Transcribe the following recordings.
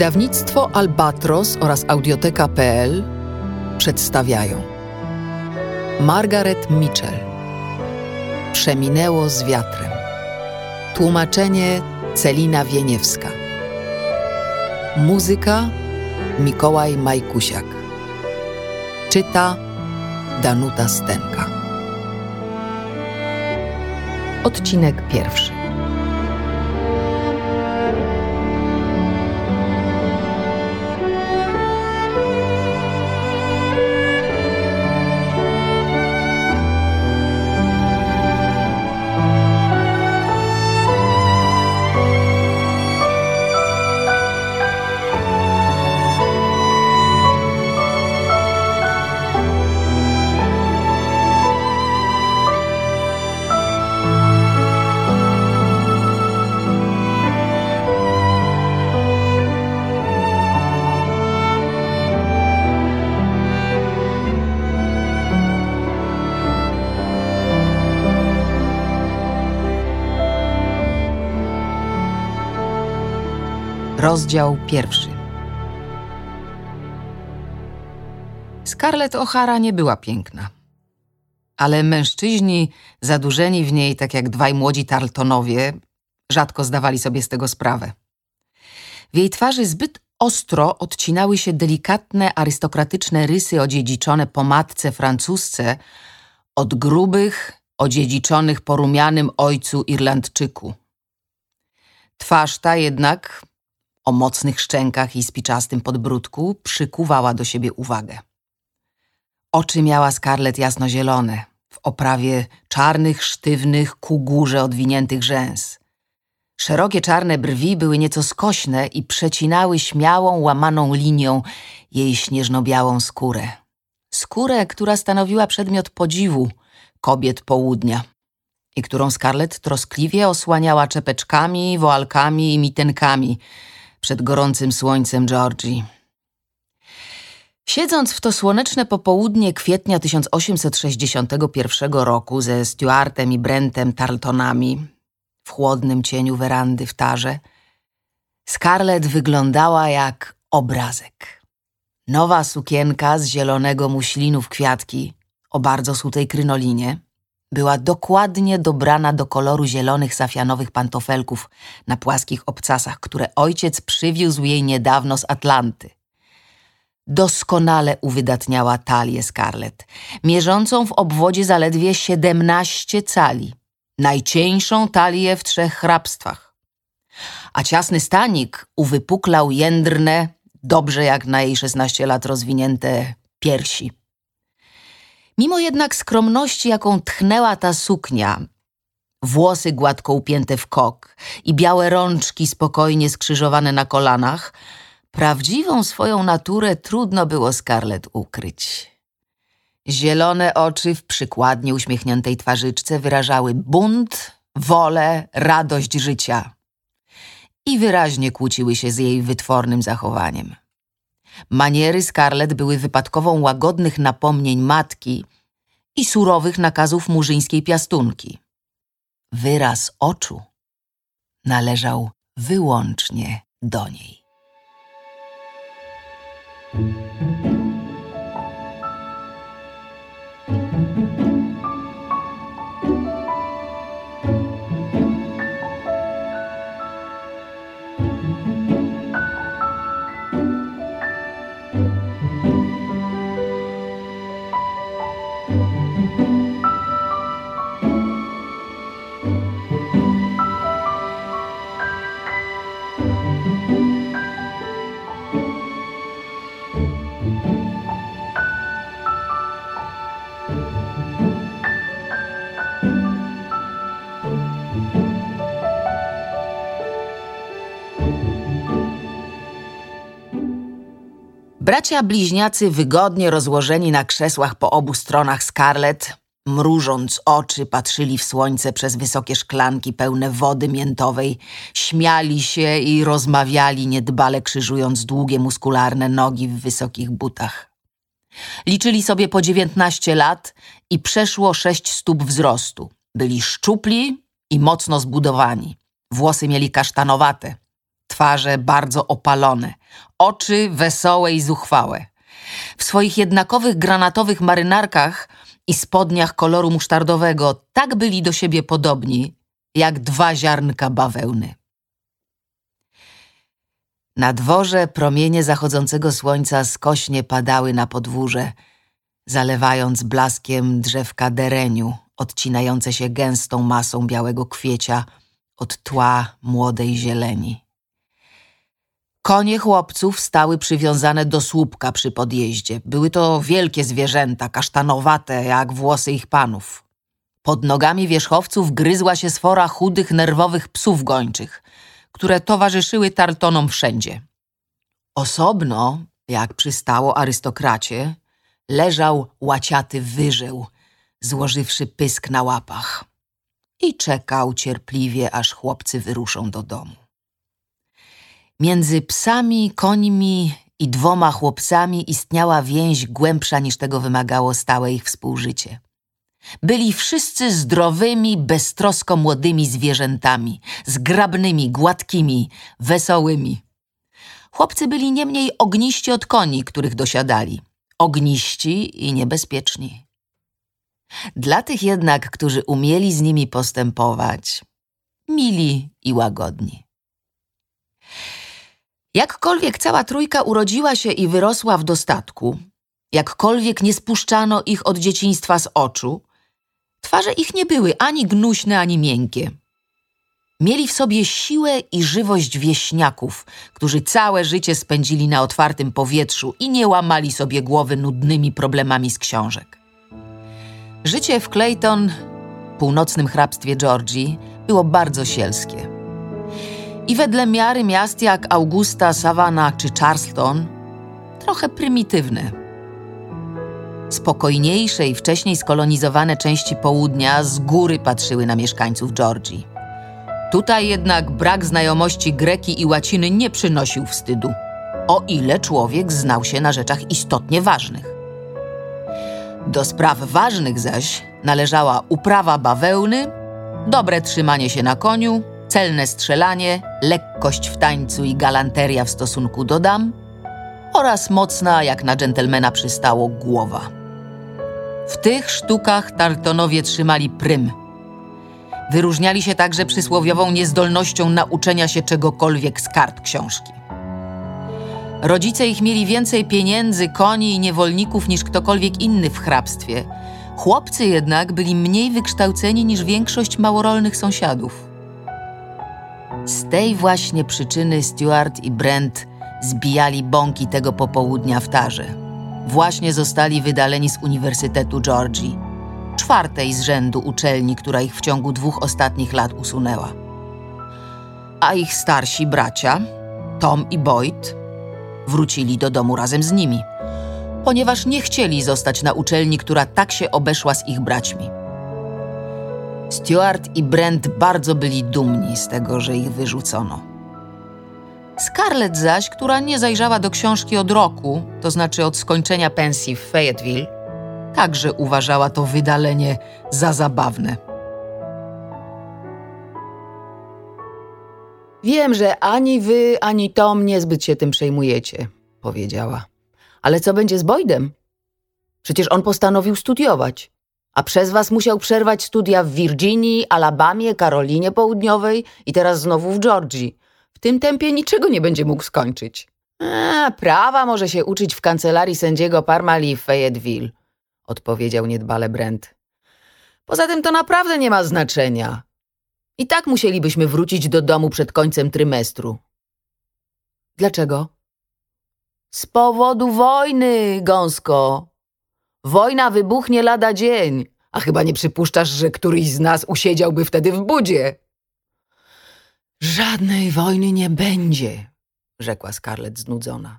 Wydawnictwo Albatros oraz Audioteka.pl przedstawiają Margaret Mitchell Przeminęło z wiatrem. Tłumaczenie Celina Wieniewska. Muzyka Mikołaj Majkusiak. Czyta Danuta Stenka. Odcinek 1. Rozdział 1. Scarlett O'Hara nie była piękna, ale mężczyźni zadurzeni w niej, tak jak dwaj młodzi Tarletonowie, rzadko zdawali sobie z tego sprawę. W jej twarzy zbyt ostro odcinały się delikatne, arystokratyczne rysy odziedziczone po matce francusce od grubych, odziedziczonych po rumianym ojcu Irlandczyku. Twarz ta jednak, o mocnych szczękach i spiczastym podbródku, przykuwała do siebie uwagę. Oczy miała Scarlett jasnozielone, w oprawie czarnych, sztywnych, ku górze odwiniętych rzęs. Szerokie czarne brwi były nieco skośne i przecinały śmiałą, łamaną linią jej śnieżno-białą skórę. Skórę, która stanowiła przedmiot podziwu kobiet południa i którą Scarlett troskliwie osłaniała czepeczkami, woalkami i mitenkami – przed gorącym słońcem Georgii. Siedząc w to słoneczne popołudnie kwietnia 1861 roku ze Stuartem i Brentem Tarletonami w chłodnym cieniu werandy w Tarze, Scarlett wyglądała jak obrazek. Nowa sukienka z zielonego muślinu w kwiatki o bardzo sutej krynolinie była dokładnie dobrana do koloru zielonych safianowych pantofelków na płaskich obcasach, które ojciec przywiózł jej niedawno z Atlanty. Doskonale uwydatniała talię Scarlett, mierzącą w obwodzie zaledwie 17 cali, najcieńszą talię w 3 hrabstwach. A ciasny stanik uwypuklał jędrne, dobrze jak na jej 16 lat rozwinięte piersi. Mimo jednak skromności, jaką tchnęła ta suknia, włosy gładko upięte w kok i białe rączki spokojnie skrzyżowane na kolanach, prawdziwą swoją naturę trudno było Scarlett ukryć. Zielone oczy w przykładnie uśmiechniętej twarzyczce wyrażały bunt, wolę, radość życia i wyraźnie kłóciły się z jej wytwornym zachowaniem. Maniery Scarlett były wypadkową łagodnych napomnień matki i surowych nakazów murzyńskiej piastunki. Wyraz oczu należał wyłącznie do niej. Bracia bliźniacy, wygodnie rozłożeni na krzesłach po obu stronach Scarlett, mrużąc oczy, patrzyli w słońce przez wysokie szklanki pełne wody miętowej, śmiali się i rozmawiali niedbale, krzyżując długie, muskularne nogi w wysokich butach. Liczyli sobie po 19 lat i przeszło 6 stóp wzrostu. Byli szczupli i mocno zbudowani. Włosy mieli kasztanowate, twarze bardzo opalone, oczy wesołe i zuchwałe. W swoich jednakowych granatowych marynarkach i spodniach koloru musztardowego tak byli do siebie podobni, jak dwa ziarnka bawełny. Na dworze promienie zachodzącego słońca skośnie padały na podwórze, zalewając blaskiem drzewka dereniu, odcinające się gęstą masą białego kwiecia od tła młodej zieleni. Konie chłopców stały przywiązane do słupka przy podjeździe. Były to wielkie zwierzęta, kasztanowate jak włosy ich panów. Pod nogami wierzchowców gryzła się sfora chudych, nerwowych psów gończych, które towarzyszyły Tarletonom wszędzie. Osobno, jak przystało arystokracie, leżał łaciaty wyżeł, złożywszy pysk na łapach, i czekał cierpliwie, aż chłopcy wyruszą do domu. Między psami, końmi i dwoma chłopcami istniała więź głębsza niż tego wymagało stałe ich współżycie. Byli wszyscy zdrowymi, beztrosko młodymi zwierzętami, zgrabnymi, gładkimi, wesołymi. Chłopcy byli nie mniej ogniści od koni, których dosiadali. Ogniści i niebezpieczni. Dla tych jednak, którzy umieli z nimi postępować, mili i łagodni. Jakkolwiek cała trójka urodziła się i wyrosła w dostatku, jakkolwiek nie spuszczano ich od dzieciństwa z oczu, twarze ich nie były ani gnuśne, ani miękkie. Mieli w sobie siłę i żywość wieśniaków, którzy całe życie spędzili na otwartym powietrzu i nie łamali sobie głowy nudnymi problemami z książek. Życie w Clayton, północnym hrabstwie Georgii, było bardzo sielskie. I wedle miary miast jak Augusta, Savannah czy Charleston, trochę prymitywne. Spokojniejsze i wcześniej skolonizowane części południa z góry patrzyły na mieszkańców Georgii. Tutaj jednak brak znajomości greki i łaciny nie przynosił wstydu, o ile człowiek znał się na rzeczach istotnie ważnych. Do spraw ważnych zaś należała uprawa bawełny, dobre trzymanie się na koniu, celne strzelanie, lekkość w tańcu i galanteria w stosunku do dam oraz mocna, jak na dżentelmena przystało, głowa. W tych sztukach Tarletonowie trzymali prym. Wyróżniali się także przysłowiową niezdolnością nauczenia się czegokolwiek z kart książki. Rodzice ich mieli więcej pieniędzy, koni i niewolników niż ktokolwiek inny w hrabstwie. Chłopcy jednak byli mniej wykształceni niż większość małorolnych sąsiadów. Z tej właśnie przyczyny Stuart i Brent zbijali bąki tego popołudnia w Tarze. Właśnie zostali wydaleni z Uniwersytetu Georgii, czwartej z rzędu uczelni, która ich w ciągu 2 ostatnich lat usunęła. A ich starsi bracia, Tom i Boyd, wrócili do domu razem z nimi, ponieważ nie chcieli zostać na uczelni, która tak się obeszła z ich braćmi. Stuart i Brent bardzo byli dumni z tego, że ich wyrzucono. Scarlett zaś, która nie zajrzała do książki od roku, to znaczy od skończenia pensji w Fayetteville, także uważała to wydalenie za zabawne. Wiem, że ani wy, ani Tom niezbyt się tym przejmujecie, powiedziała. Ale co będzie z Boydem? Przecież on postanowił studiować, a przez was musiał przerwać studia w Virginii, Alabamie, Karolinie Południowej i teraz znowu w Georgii. W tym tempie niczego nie będzie mógł skończyć. Prawa może się uczyć w kancelarii sędziego Parmali w Fayetteville, odpowiedział niedbale Brent. Poza tym to naprawdę nie ma znaczenia. I tak musielibyśmy wrócić do domu przed końcem trymestru. Dlaczego? Z powodu wojny, gąsko. Wojna wybuchnie lada dzień, a chyba nie przypuszczasz, że któryś z nas usiedziałby wtedy w budzie. Żadnej wojny nie będzie, rzekła Scarlett znudzona.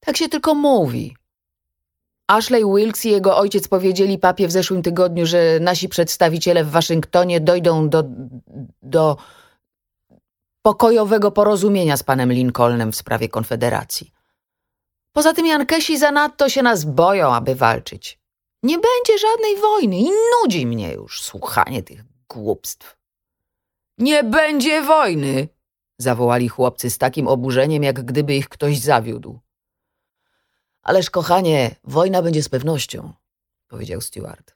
Tak się tylko mówi. Ashley Wilkes i jego ojciec powiedzieli papie w zeszłym tygodniu, że nasi przedstawiciele w Waszyngtonie dojdą do pokojowego porozumienia z panem Lincolnem w sprawie Konfederacji. Poza tym Jankesi zanadto się nas boją, aby walczyć. Nie będzie żadnej wojny i nudzi mnie już słuchanie tych głupstw. Nie będzie wojny, zawołali chłopcy z takim oburzeniem, jak gdyby ich ktoś zawiódł. Ależ kochanie, wojna będzie z pewnością, powiedział Stuart.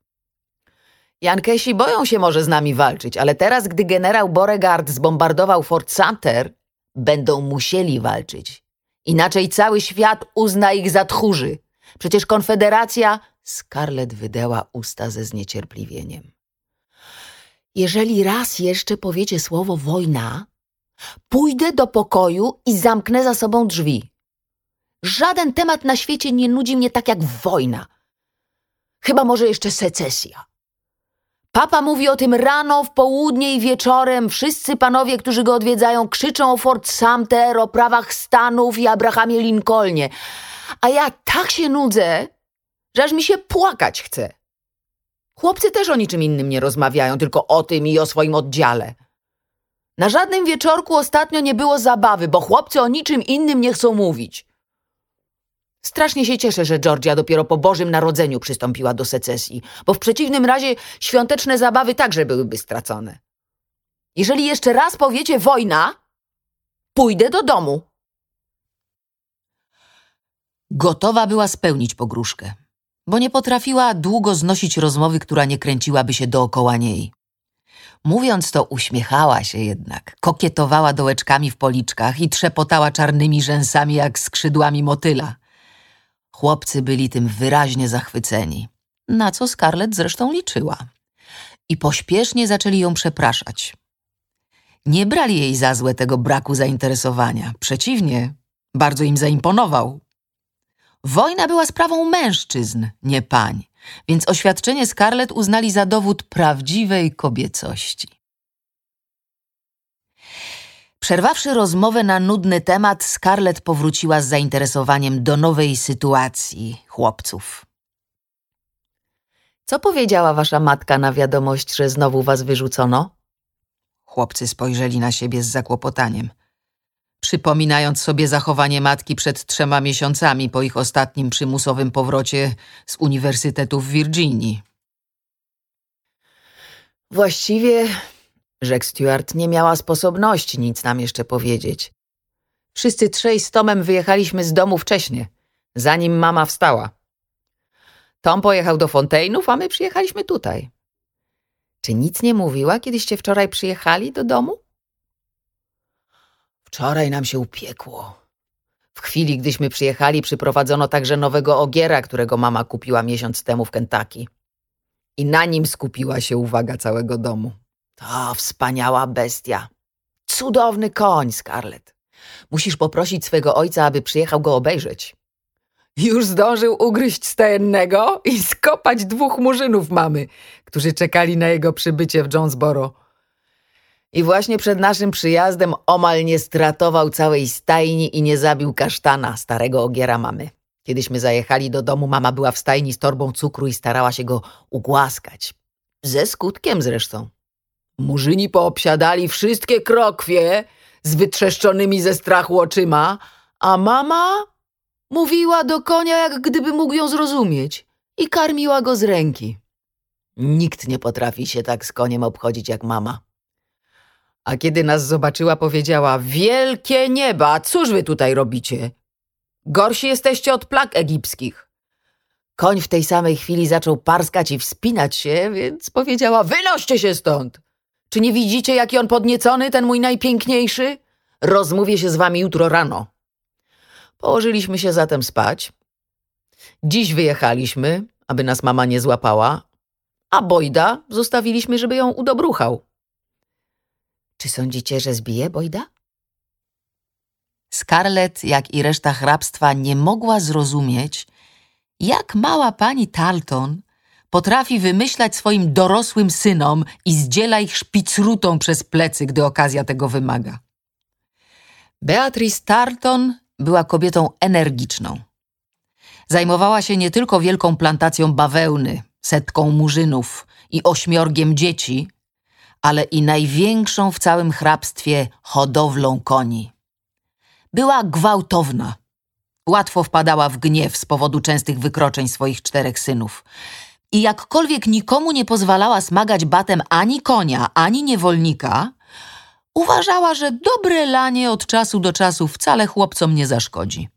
Jankesi boją się może z nami walczyć, ale teraz, gdy generał Beauregard zbombardował Fort Sumter, będą musieli walczyć. Inaczej cały świat uzna ich za tchórzy. Przecież Konfederacja... Scarlett wydęła usta ze zniecierpliwieniem. Jeżeli raz jeszcze powiecie słowo wojna, pójdę do pokoju i zamknę za sobą drzwi. Żaden temat na świecie nie nudzi mnie tak jak wojna. Chyba może jeszcze secesja. Papa mówi o tym rano, w południe i wieczorem. Wszyscy panowie, którzy go odwiedzają, krzyczą o Fort Sumter, o prawach Stanów i Abrahamie Lincolnie. A ja tak się nudzę, że aż mi się płakać chce. Chłopcy też o niczym innym nie rozmawiają, tylko o tym i o swoim oddziale. Na żadnym wieczorku ostatnio nie było zabawy, bo chłopcy o niczym innym nie chcą mówić. Strasznie się cieszę, że Georgia dopiero po Bożym Narodzeniu przystąpiła do secesji, bo w przeciwnym razie świąteczne zabawy także byłyby stracone. Jeżeli jeszcze raz powiecie wojna, pójdę do domu. Gotowa była spełnić pogróżkę, bo nie potrafiła długo znosić rozmowy, która nie kręciłaby się dookoła niej. Mówiąc to, uśmiechała się jednak, kokietowała dołeczkami w policzkach i trzepotała czarnymi rzęsami jak skrzydłami motyla. Chłopcy byli tym wyraźnie zachwyceni, na co Scarlett zresztą liczyła. I pośpiesznie zaczęli ją przepraszać. Nie brali jej za złe tego braku zainteresowania. Przeciwnie, bardzo im zaimponował. Wojna była sprawą mężczyzn, nie pań, więc oświadczenie Scarlett uznali za dowód prawdziwej kobiecości. Przerwawszy rozmowę na nudny temat, Scarlett powróciła z zainteresowaniem do nowej sytuacji chłopców. Co powiedziała wasza matka na wiadomość, że znowu was wyrzucono? Chłopcy spojrzeli na siebie z zakłopotaniem, przypominając sobie zachowanie matki przed 3 miesiącami po ich ostatnim przymusowym powrocie z Uniwersytetu w Virginii. Właściwie... rzekł Stuart, nie miała sposobności nic nam jeszcze powiedzieć. Wszyscy trzej z Tomem wyjechaliśmy z domu wcześnie, zanim mama wstała. Tom pojechał do Fonteinów, a my przyjechaliśmy tutaj. Czy nic nie mówiła, kiedyście wczoraj przyjechali do domu? Wczoraj nam się upiekło. W chwili, gdyśmy przyjechali, przyprowadzono także nowego ogiera, którego mama kupiła miesiąc temu w Kentucky. I na nim skupiła się uwaga całego domu. O, wspaniała bestia. Cudowny koń, Scarlett. Musisz poprosić swego ojca, aby przyjechał go obejrzeć. Już zdążył ugryźć stajennego i skopać 2 murzynów mamy, którzy czekali na jego przybycie w Jonesboro. I właśnie przed naszym przyjazdem omal nie stratował całej stajni i nie zabił kasztana, starego ogiera mamy. Kiedyśmy zajechali do domu, mama była w stajni z torbą cukru i starała się go ugłaskać. Ze skutkiem zresztą. Murzyni poobsiadali wszystkie krokwie z wytrzeszczonymi ze strachu oczyma, a mama mówiła do konia, jak gdyby mógł ją zrozumieć, i karmiła go z ręki. Nikt nie potrafi się tak z koniem obchodzić jak mama. A kiedy nas zobaczyła, powiedziała: wielkie nieba, cóż wy tutaj robicie? Gorsi jesteście od plag egipskich. Koń w tej samej chwili zaczął parskać i wspinać się, więc powiedziała: wynoście się stąd! Czy nie widzicie, jaki on podniecony, ten mój najpiękniejszy? Rozmówię się z wami jutro rano. Położyliśmy się zatem spać. Dziś wyjechaliśmy, aby nas mama nie złapała, a Boyda zostawiliśmy, żeby ją udobruchał. Czy sądzicie, że zbije Boyda? Scarlett, jak i reszta hrabstwa, nie mogła zrozumieć, jak mała pani Tarleton potrafi wymyślać swoim dorosłym synom i zdziela ich szpicrutą przez plecy, gdy okazja tego wymaga. Beatrice Tarleton była kobietą energiczną. Zajmowała się nie tylko wielką plantacją bawełny, setką murzynów i 8 dzieci, ale i największą w całym hrabstwie hodowlą koni. Była gwałtowna. Łatwo wpadała w gniew z powodu częstych wykroczeń swoich 4 synów. I jakkolwiek nikomu nie pozwalała smagać batem ani konia, ani niewolnika, Uważała, że dobre lanie od czasu do czasu wcale chłopcom nie zaszkodzi.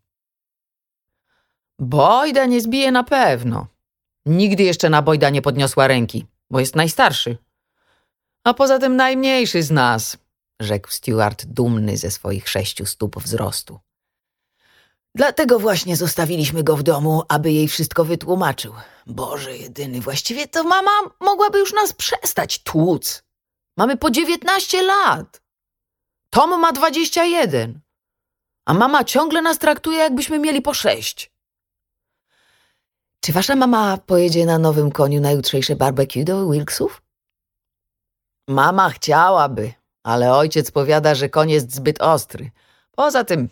Boyda nie zbije na pewno. Nigdy jeszcze na Boyda nie podniosła ręki, bo jest najstarszy. A poza tym najmniejszy z nas, rzekł Stuart dumny ze swoich 6 stóp wzrostu. Dlatego właśnie zostawiliśmy go w domu, aby jej wszystko wytłumaczył. Boże jedyny, właściwie to mama mogłaby już nas przestać tłuc. Mamy po 19 lat. Tom ma 21. A mama ciągle nas traktuje, jakbyśmy mieli po 6. Czy wasza mama pojedzie na nowym koniu na jutrzejsze barbecue do Wilksów? Mama chciałaby, ale ojciec powiada, że koń jest zbyt ostry. Poza tym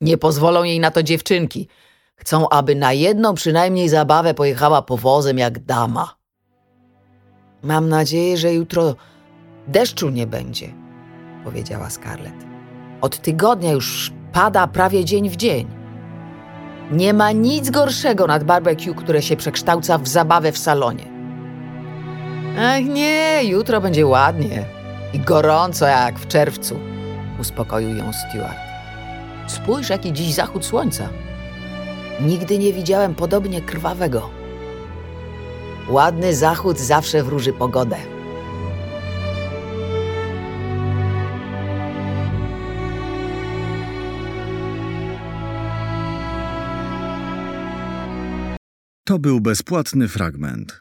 nie pozwolą jej na to dziewczynki. Chcą, aby na jedną przynajmniej zabawę pojechała powozem jak dama. Mam nadzieję, że jutro deszczu nie będzie, powiedziała Scarlett. Od tygodnia już pada prawie dzień w dzień. Nie ma nic gorszego nad barbecue, które się przekształca w zabawę w salonie. Ach nie, jutro będzie ładnie i gorąco jak w czerwcu, uspokoił ją Stuart. Spójrz, jaki dziś zachód słońca. Nigdy nie widziałem podobnie krwawego. Ładny zachód zawsze wróży pogodę. To był bezpłatny fragment.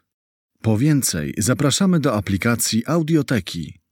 Po więcej zapraszamy do aplikacji Audioteki.